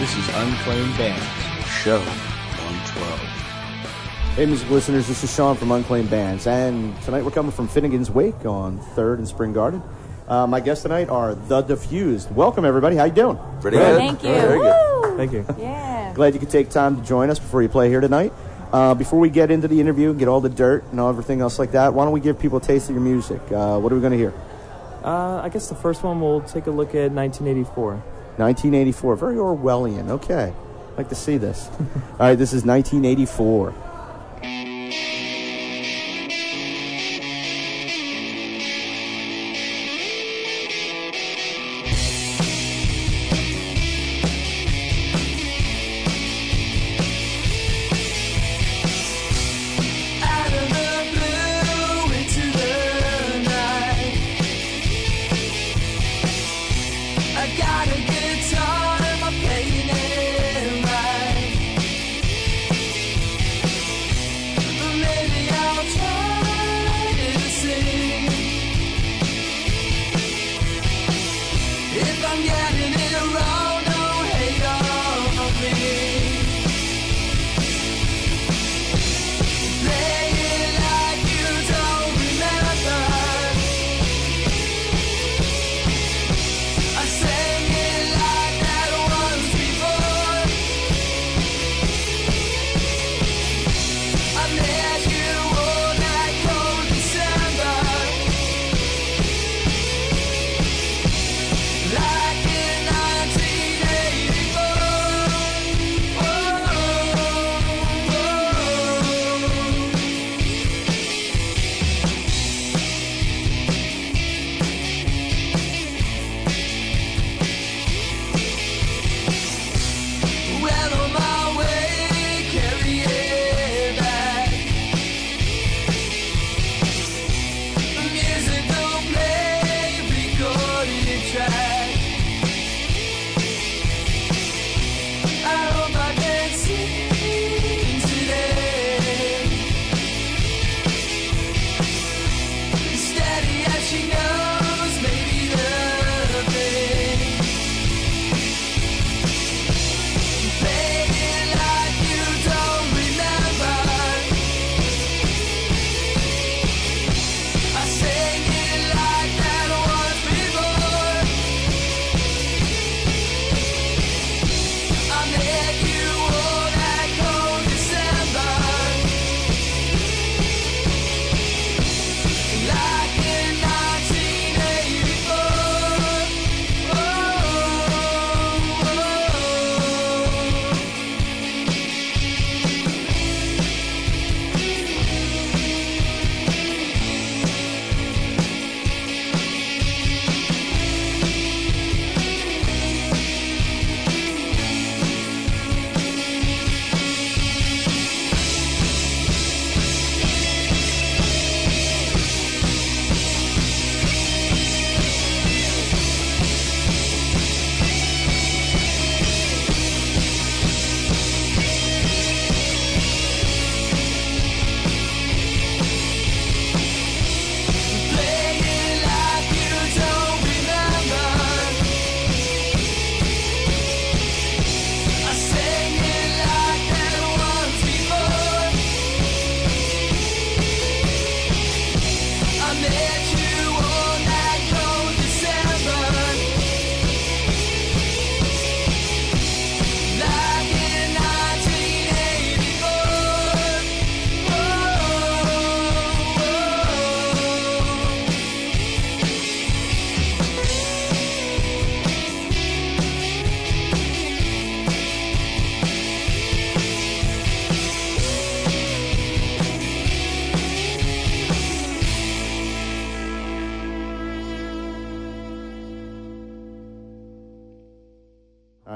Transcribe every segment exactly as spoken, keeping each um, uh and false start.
This is Unclaimed Bands, show one twelve. Hey, music listeners, this is Sean from Unclaimed Bands, and tonight we're coming from Finnegan's Wake on third and Spring Garden. Uh, my guests tonight are The Diffused. Welcome, everybody. How you doing? Pretty good. Thank you. Very good. Thank you. Yeah. Glad you could take time to join us before you play here tonight. Uh, before we get into the interview and get all the dirt and all everything else like that, why don't we give people a taste of your music? Uh, what are we going to hear? Uh, I guess the first one, we'll take a look at nineteen eighty-four. nineteen eighty-four, very Orwellian. Okay, I'd like to see this. All right, this is nineteen eighty-four.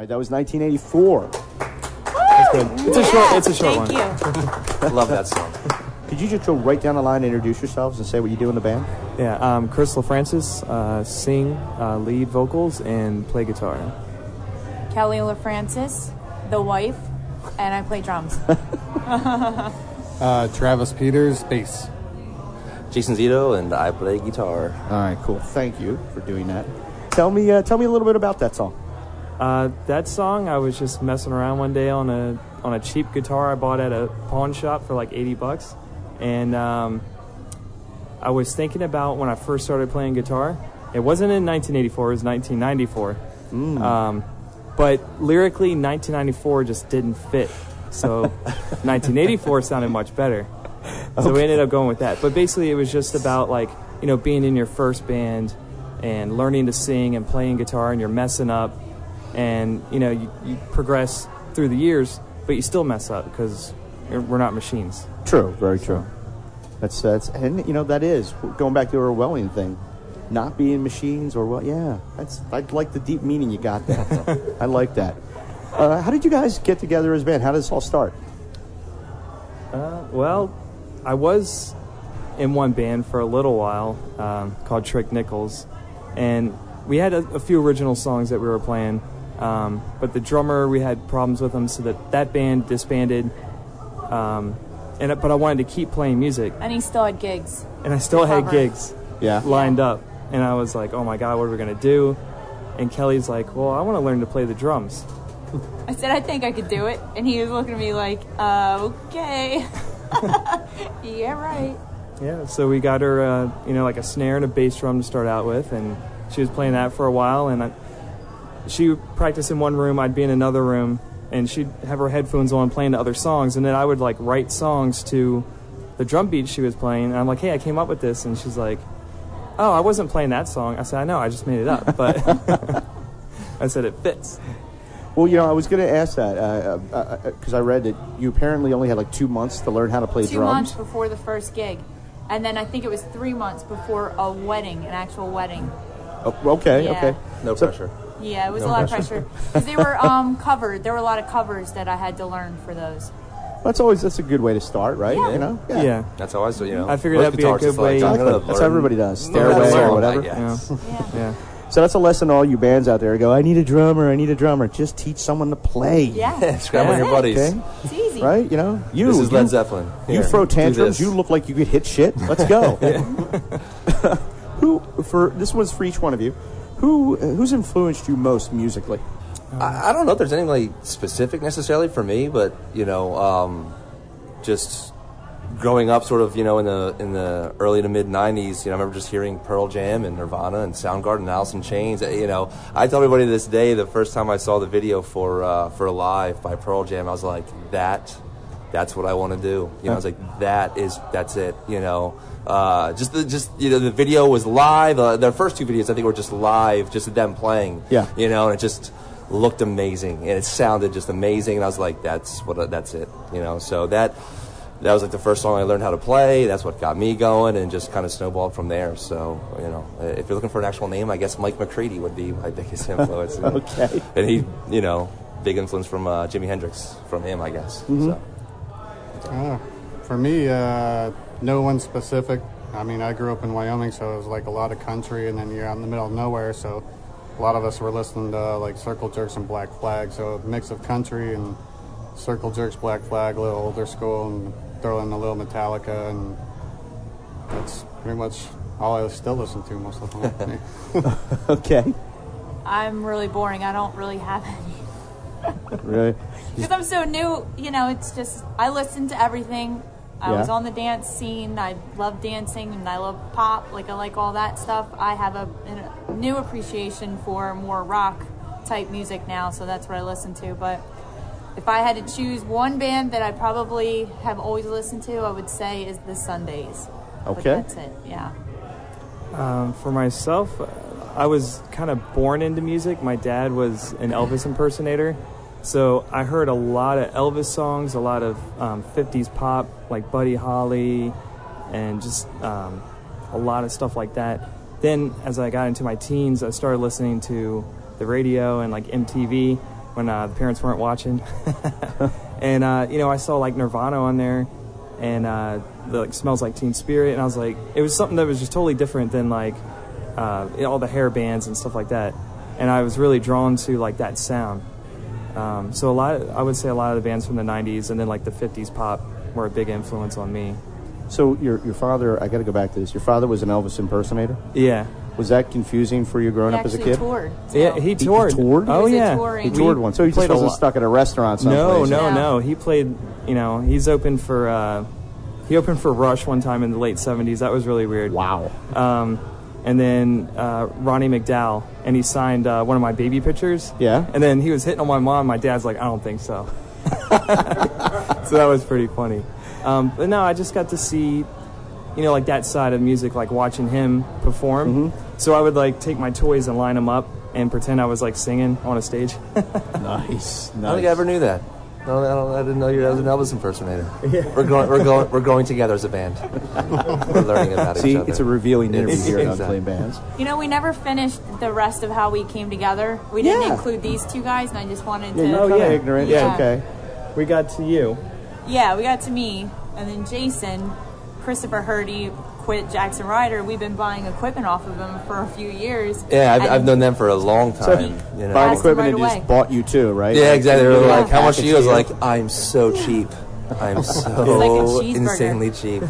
That was nineteen eighty-four. That's good. It's a short, it's a short Thank one. Thank you. I love that song. Could you just go right down the line and introduce yourselves and say what you do in the band? Yeah, um, Chris LaFrancis, uh, sing, uh, lead vocals, and play guitar. Kelly LaFrancis, the wife, and I play drums. uh, Travis Peters, bass. Jason Zito, and I play guitar. All right, cool. Thank you for doing that. Tell me, uh, tell me a little bit about that song. Uh, that song, I was just messing around one day on a on a cheap guitar I bought at a pawn shop for like eighty bucks, and um, I was thinking about when I first started playing guitar. It wasn't in nineteen eighty-four; it was nineteen ninety-four. Mm. Um, but lyrically, nineteen ninety-four just didn't fit, so nineteen eighty-four sounded much better. So okay. We ended up going with that. But basically, it was just about like you know being in your first band and learning to sing and playing guitar, and you're messing up. And, you know, you, you progress through the years, but you still mess up because we're not machines. True, very so. true. That's, that's, and, you know, that is, going back to the Orwellian thing, not being machines or, well, yeah, that's, I like the deep meaning you got there. I like that. Uh, how did you guys get together as a band? How did this all start? Uh, well, I was in one band for a little while um, called Trick Nichols, and we had a, a few original songs that we were playing. Um, but the drummer, we had problems with him, so that, that band disbanded. Um, and but I wanted to keep playing music. And he still had gigs. And I still had gigs yeah. lined yeah. up. And I was like, oh, my God, what are we going to do? And Kelly's like, well, I want to learn to play the drums. I said, I think I could do it. And he was looking at me like, uh, okay. Yeah, right. Yeah, so we got her, uh, you know, like a snare and a bass drum to start out with. And she was playing that for a while, and I... She would practice in one room, I'd be in another room, and she'd have her headphones on playing to other songs, and then I would like write songs to the drum beat she was playing, and I'm like, hey, I came up with this, and she's like, oh, I wasn't playing that song. I said, I know, I just made it up, but I said it fits. Well, you know, I was going to ask that, because uh, uh, uh, I read that you apparently only had like two months to learn how to play two drums. Two months before the first gig, and then I think it was three months before a wedding, an actual wedding. Oh, okay, yeah. okay. No so, pressure. Yeah, it was no a lot pressure. of pressure. Because they were um, covered. There were a lot of covers that I had to learn for those. That's always that's a good way to start, right? Yeah. You know? Yeah. yeah. That's always, you know. I figured that'd be a good way. Like, that's learn. How everybody does. Stairway or whatever. Like, yeah. Yeah. Yeah. yeah. So that's a lesson to all you bands out there. Go, I need a drummer, I need a drummer. Just teach someone to play. Yeah. yeah. Scramble yeah. your buddies. Okay? It's easy. Right? You know? You, this is Led Zeppelin. You Here. throw tantrums. You look like you could hit shit. Let's go. Who for this one's for each one of you. Who who's influenced you most musically? I, I don't know if there's anybody specific necessarily for me, but you know, um, just growing up, sort of, you know, in the in the early to mid nineties, you know, I remember just hearing Pearl Jam and Nirvana and Soundgarden and Alice in Chains. You know, I tell everybody to this day the first time I saw the video for uh, for Alive by Pearl Jam, I was like, that that's what I want to do. You know, I was like, that is that's it. You know. Uh, just the just you know the video was live. Uh, their first two videos I think were just live, just them playing. Yeah. You know, and it just looked amazing, and it sounded just amazing. And I was like, that's what that's it. You know, so that that was like the first song I learned how to play. That's what got me going, and just kind of snowballed from there. So you know, if you're looking for an actual name, I guess Mike McCready would be my biggest influence. Okay. And he, you know, big influence from uh, Jimi Hendrix, from him, I guess. Mm-hmm. So. Uh, for me. Uh... No one specific. I mean, I grew up in Wyoming, so it was like a lot of country, and then you're out in the middle of nowhere, so a lot of us were listening to like Circle Jerks and Black Flag, so a mix of country and Circle Jerks, Black Flag, a little older school, and throw in a little Metallica, and that's pretty much all I still listen to most of the time. Okay. I'm really boring. I don't really have any. Really? Because I'm so new, you know, it's just, I listen to everything. I yeah. was on the dance scene. I love dancing, and I love pop. Like, I like all that stuff. I have a, a new appreciation for more rock-type music now, so that's what I listen to. But if I had to choose one band that I probably have always listened to, I would say is The Sundays. Okay. But that's it, yeah. Um, for myself, I was kind of born into music. My dad was an Elvis impersonator. So I heard a lot of Elvis songs, a lot of um, fifties pop, like Buddy Holly, and just um, a lot of stuff like that. Then as I got into my teens, I started listening to the radio and like M T V when uh, the parents weren't watching. And, uh, you know, I saw like Nirvana on there and uh, the like, Smells Like Teen Spirit. And I was like, it was something that was just totally different than like uh, all the hair bands and stuff like that. And I was really drawn to like that sound. Um, so a lot, of, I would say a lot of the bands from the nineties and then like the fifties pop were a big influence on me. So your your father, I got to go back to this. Your father was an Elvis impersonator? Yeah. Was that confusing for you growing he up as a kid? Toured, so. Yeah, he toured. He toured? Oh, he yeah. He toured once. So he just wasn't stuck at a restaurant someplace. No, no, yeah. no. He played, you know, he's open for, uh, he opened for Rush one time in the late seventies. That was really weird. Wow. Um, and then uh, Ronnie McDowell, and he signed uh, one of my baby pictures. Yeah. And then he was hitting on my mom. My dad's like, I don't think so. So that was pretty funny. Um, but no, I just got to see... you know, like that side of music, like watching him perform. Mm-hmm. So I would like take my toys and line them up and pretend I was like singing on a stage. Nice, nice. I don't think I ever knew that. No, I, don't, I didn't know you were an Elvis impersonator. Yeah. We're going, we're going, we're going together as a band. We're learning about See, each other. See, it's a revealing interview here exactly. about playing bands. You know, we never finished the rest of how we came together. We didn't yeah. include these two guys, and I just wanted yeah, to. Oh yeah, ignorant. Yeah, yeah. Okay. We got to you. Yeah, we got to me, and then Jason. Christopher Hurdy quit Jackson Ryder. We've been buying equipment off of him for a few years. Yeah, I've, I've known them for a long time. So he you know. buying equipment right and just bought you too, right? Yeah, exactly. They were yeah. like, how much are you? I was like, I'm so yeah. cheap. I'm so like insanely cheap.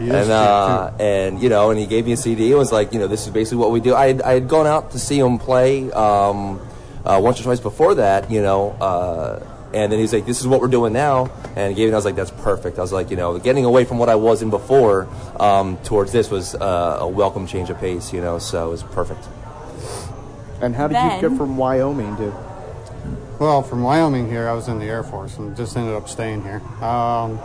And, uh, and, you know, and he gave me a C D and was like, you know, this is basically what we do. I had, I had gone out to see him play um, uh, once or twice before that, you know, uh, and then he's like, this is what we're doing now. And he gave it, and I was like, that's perfect. I was like, you know, getting away from what I was in before um, towards this was uh, a welcome change of pace, you know, so it was perfect. And how did ben. you get from Wyoming to... Well, from Wyoming here, I was in the Air Force and just ended up staying here. Um,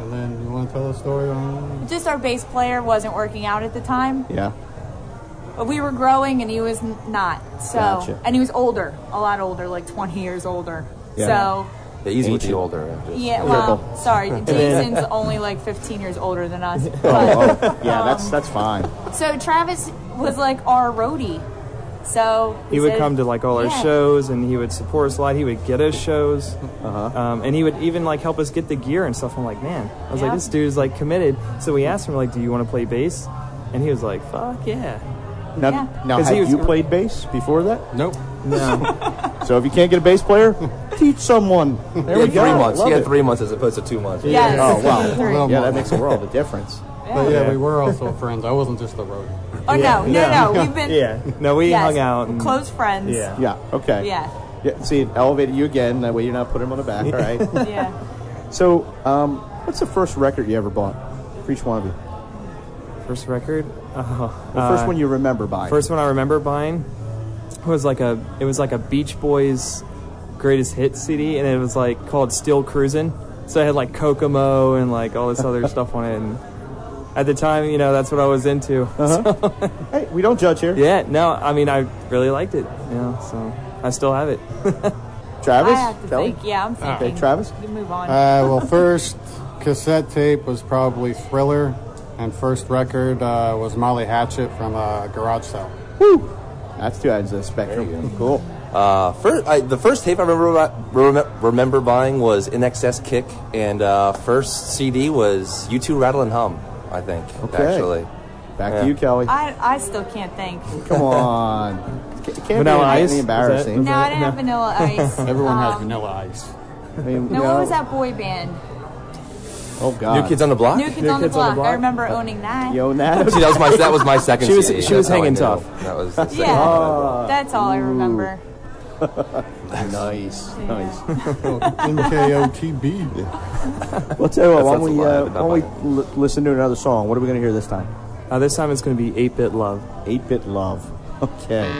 and then you want to tell a story on... Just our bass player wasn't working out at the time. Yeah. But we were growing and he was not. So, gotcha. And he was older, a lot older, like twenty years older. Yeah. So yeah, he's much older. Just, yeah, well, sorry, Jason's only like fifteen years older than us. But, oh, oh. Yeah, um, that's that's fine. So Travis was like our roadie. So he, he would said, come to like all yeah. our shows, and he would support us a lot. He would get us shows, uh-huh. um, and he would even like help us get the gear and stuff. I'm like, man, I was yeah. like, this dude's like committed. So we asked him like, do you want to play bass? And he was like, fuck yeah. Now, yeah. now have was, you played bass before that? Nope. No. So if you can't get a bass player, teach someone. There yeah, we go. Three months. Yeah, three months as opposed to two months. Yeah. Yes. Oh wow. Yeah, that makes a world of difference. Yeah. But yeah, we were also friends. I wasn't just a roadie. Oh yeah. no, no, no. We've been. Yeah. No, we yes, hung out. And, close friends. Yeah. Yeah. Okay. Yeah. yeah. See, it elevated you again. That way you're not putting him on the back. All right. Yeah. So, um, what's the first record you ever bought for each one of you? First record? Oh, the uh, first one you remember buying. First one I remember buying was like a it was like a Beach Boys greatest hit C D, and it was like called Still Cruisin'. So I had like Kokomo and like all this other stuff on it, and at the time, you know, that's what I was into. Uh-huh. So hey, we don't judge here. Yeah, no, I mean I really liked it, you know, so I still have it. Travis? I have to Kelly? think, yeah, I'm thinking. Okay, Travis? You move on. Uh, well, first cassette tape was probably Thriller. And first record uh, was Molly Hatchet from uh, Garage Sale. Woo! That's two ends of the spectrum. Cool. Uh, first, I, the first tape I remember, remember, remember buying was N X S Kick, and uh, first C D was U two Rattle and Hum, I think, okay. actually. Back yeah. to you, Kelly. I, I still can't think. Come on. It can't vanilla be ice? embarrassing. Is that, is no, that, I didn't no. have Vanilla Ice. Everyone um, has Vanilla Ice. I mean, no, no, what was that boy band? Oh God! New Kids on the Block. New Kids, New on, Kids the block. on the Block. I remember owning that. You own that? See, that was my that was my second. She was C D. she was hanging tough. That was the yeah. Oh. That's all I remember. Nice, yeah. nice. M K O T B. Let's tell you what. Why don't we, uh, why don't we l- listen to another song? What are we going to hear this time? Uh, this time it's going to be eight-bit Love. eight-bit Love. Okay.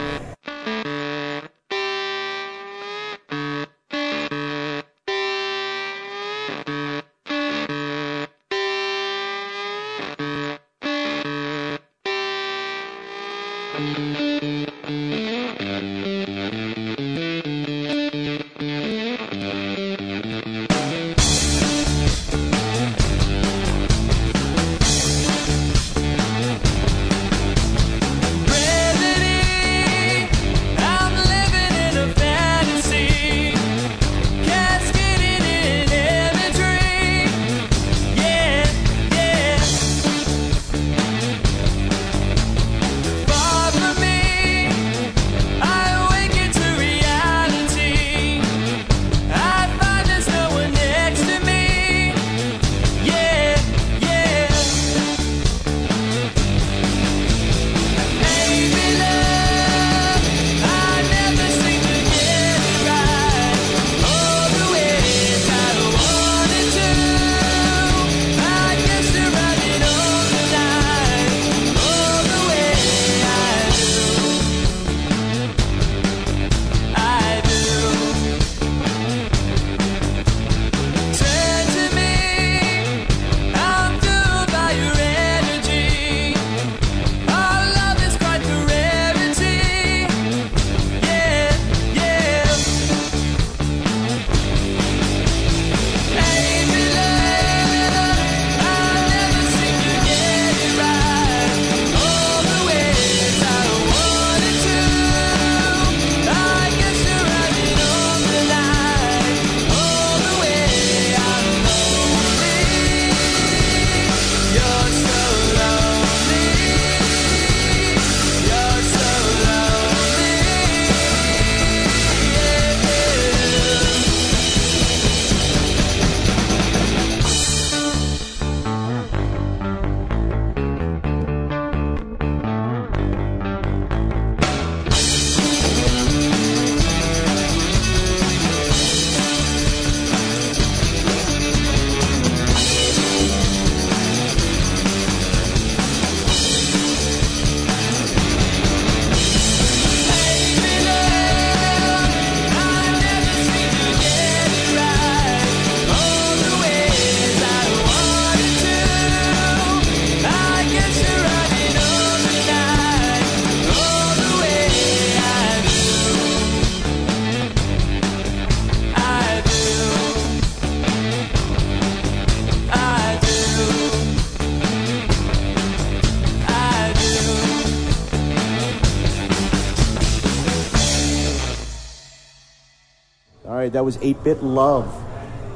right, that was eight-Bit Love.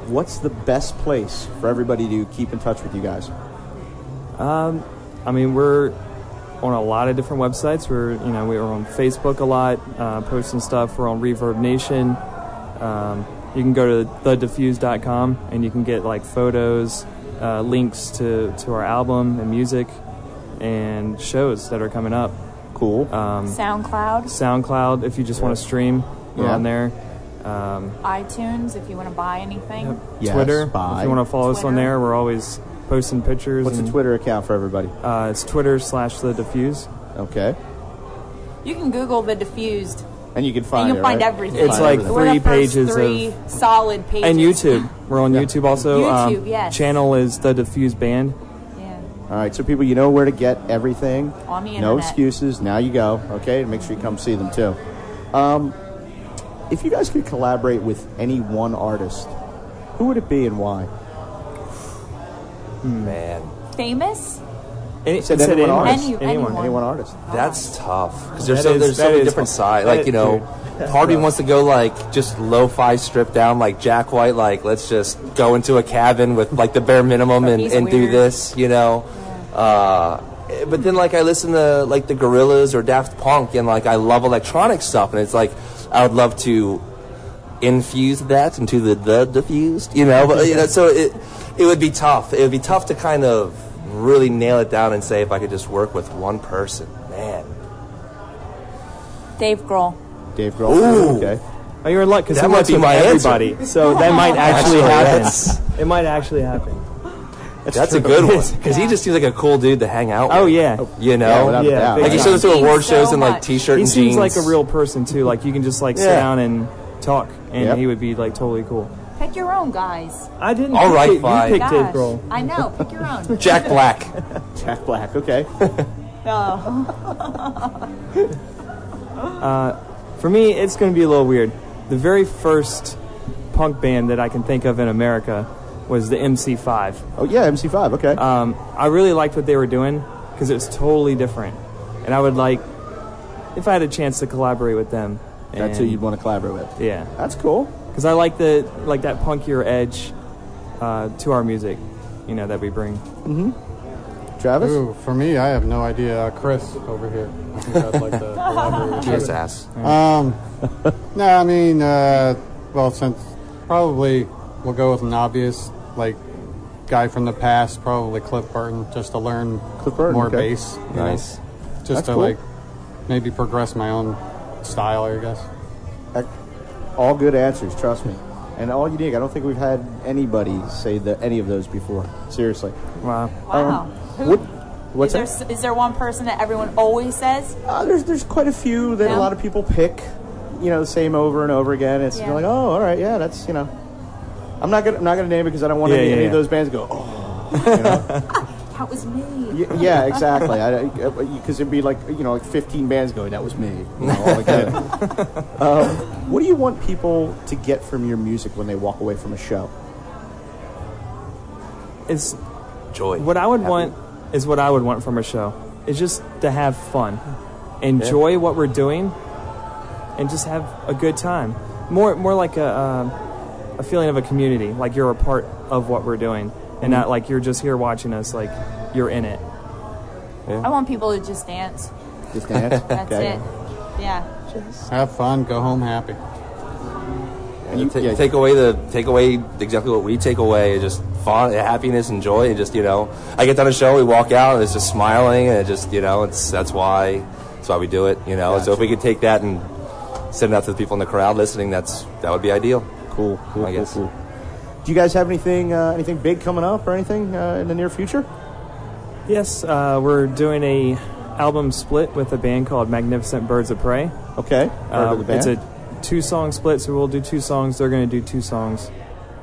What's the best place for everybody to keep in touch with you guys? Um, I mean, we're on a lot of different websites. We're, you know, we're on Facebook a lot, uh, posting stuff. We're on Reverb Nation. Um, you can go to the diffused dot com and you can get like photos, uh, links to, to our album and music and shows that are coming up. Cool. Um, SoundCloud. SoundCloud, if you just yeah. want to stream, we're yeah. on there. Um, iTunes, if you want to buy anything. Yep. Yes, Twitter, buy. If you want to follow Twitter. Us on there, we're always posting pictures. What's and, the Twitter account for everybody? Uh, it's Twitter slash The Diffused. Okay. You can Google The Diffused. And you can find and you can find it, right? everything. It's find like everything. Three pages three of solid pages. And YouTube. We're on yeah. YouTube also. YouTube, um, yes. Channel is The Diffused Band. Yeah. All right, so people, you know where to get everything. On the internet. No excuses. Now you go. Okay, and make sure you come see them too. Um, if you guys could collaborate with any one artist, who would it be and why? Man. Famous? Any, said said anyone, artist. Any, anyone. anyone anyone artist. That's tough because there's that so is, there's so many different sides. Like, you know, Harvey wants to go like just lo-fi stripped down like Jack White, like let's just go into a cabin with like the bare minimum and, and do this, you know. Yeah. Uh, but then like I listen to like the Gorillaz or Daft Punk and like I love electronic stuff and it's like I would love to infuse that into the, the diffused, you know. But you know, so it it would be tough. It would be tough to kind of really nail it down and say if I could just work with one person, man. Dave Grohl. Dave Grohl. Ooh. Okay. Oh, you're in luck because that might be my everybody. Answer. So that might actually happen. It might actually happen. That's, That's a good one because yeah. he just seems like a cool dude to hang out with. Oh yeah, you know, yeah, yeah. like he shows up to award shows so in like t-shirt and jeans. He seems like a real person too. Like you can just like yeah. sit down and talk, and yep. he would be like totally cool. Pick your own, guys. I didn't. All right, fine. You picked Dave Grohl. I know. Pick your own. Jack Black. Jack Black. Okay. Oh. uh, for me, it's going to be a little weird. The very first punk band that I can think of in America was the M C five. Oh yeah, M C five. Okay. Um, I really liked what they were doing because it was totally different, and I would like if I had a chance to collaborate with them. That's who you'd want to collaborate with. Yeah. That's cool. Because I like the like that punkier edge uh, to our music, you know, that we bring. Mm-hmm. Travis? Ooh, for me, I have no idea. Uh, Chris over here. I think I'd like to collaborate with Chris ass. Um, no, I mean, uh, well, since probably we'll go with an obvious, like, guy from the past, probably Cliff Burton, just to learn Cliff Burton, more okay. bass. Nice. Know? Just That's to, cool. like, maybe progress my own style, I guess. All good answers, trust me. And all unique. I don't think we've had anybody say the, any of those before. Seriously. Wow. Wow. Um, Who, what, what's is, there, is there one person that everyone always says? Uh, there's there's quite a few that yeah. a lot of people pick, you know, the same over and over again. It's yeah. like, oh, all right, yeah, that's, you know. I'm not going to name it because I don't want yeah, any, yeah, any yeah. of those bands to go, oh. You know? That was me. Y- yeah, exactly. Because it'd be like, you know, like fifteen bands going, that was me. You know, all again. um, what do you want people to get from your music when they walk away from a show? It's joy. What I would Happy. want is what I would want from a show. It's just to have fun. Enjoy yeah. what we're doing and just have a good time. More more like a, uh, a feeling of a community, like you're a part of what we're doing. And not like you're just here watching us, like you're in it. Yeah. I want people to just dance. Just dance? That's okay. it. Yeah. Just have fun, go home happy. And you, t- yeah. take away the take away exactly what we take away, just fun, happiness and joy, and just, you know, I get done a show, we walk out and it's just smiling and it just, you know, it's that's why that's why we do it, you know. Gotcha. So if we could take that and send it out to the people in the crowd listening, that's that would be ideal. Cool, cool, I cool, guess. cool. Do you guys have anything uh, anything big coming up or anything uh, in the near future? Yes, uh, we're doing a album split with a band called Magnificent Birds of Prey. Okay. Uh, the band. It's a two-song split, so we'll do two songs. They're going to do two songs.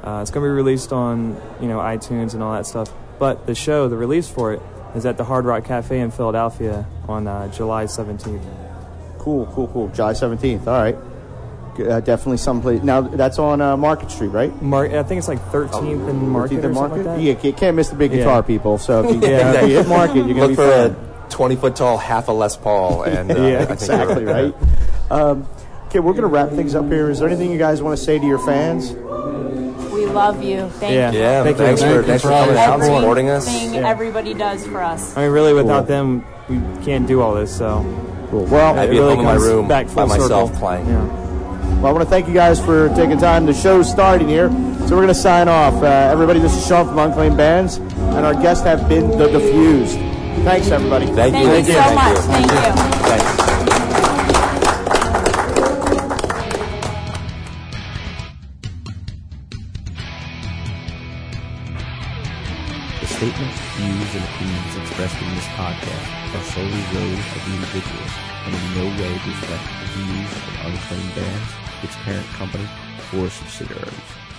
Uh, it's going to be released on, you know, iTunes and all that stuff. But the show, the release for it, is at the Hard Rock Cafe in Philadelphia on uh, July seventeenth. Cool, cool, cool. July seventeenth. All right. Uh, definitely someplace. Now, that's on uh, Market Street, right? Mar- I think it's like thirteenth and Market or something like that. Yeah, you can't miss the big guitar yeah. people. So if you yeah, be at Market, you're going to be fine. Look for a twenty-foot-tall half a Les Paul. And, uh, yeah, exactly, right? Um, Okay, we're going to wrap things up here. Is there anything you guys want to say to your fans? We love you. Thank yeah. you. Yeah, thank thanks, you. For, thanks, thanks for coming out and supporting us. Everything everybody does for us. I mean, really, without cool. them, we can't do all this, so... Cool. Well, I'd be really in my room by myself circle. Playing. Yeah. Well, I want to thank you guys for taking time. The show's starting here, so we're going to sign off. Uh, everybody, this is Sean from Unclaimed Bands, and our guests have been The Diffused. Thanks, everybody. Thank, thank you. Thank you so much. Thank you. Thank you. Thanks. Statements, views, and opinions expressed in this podcast are solely those of the individuals and in no way reflect the views of Unclaimed Bands, its parent company, or subsidiaries.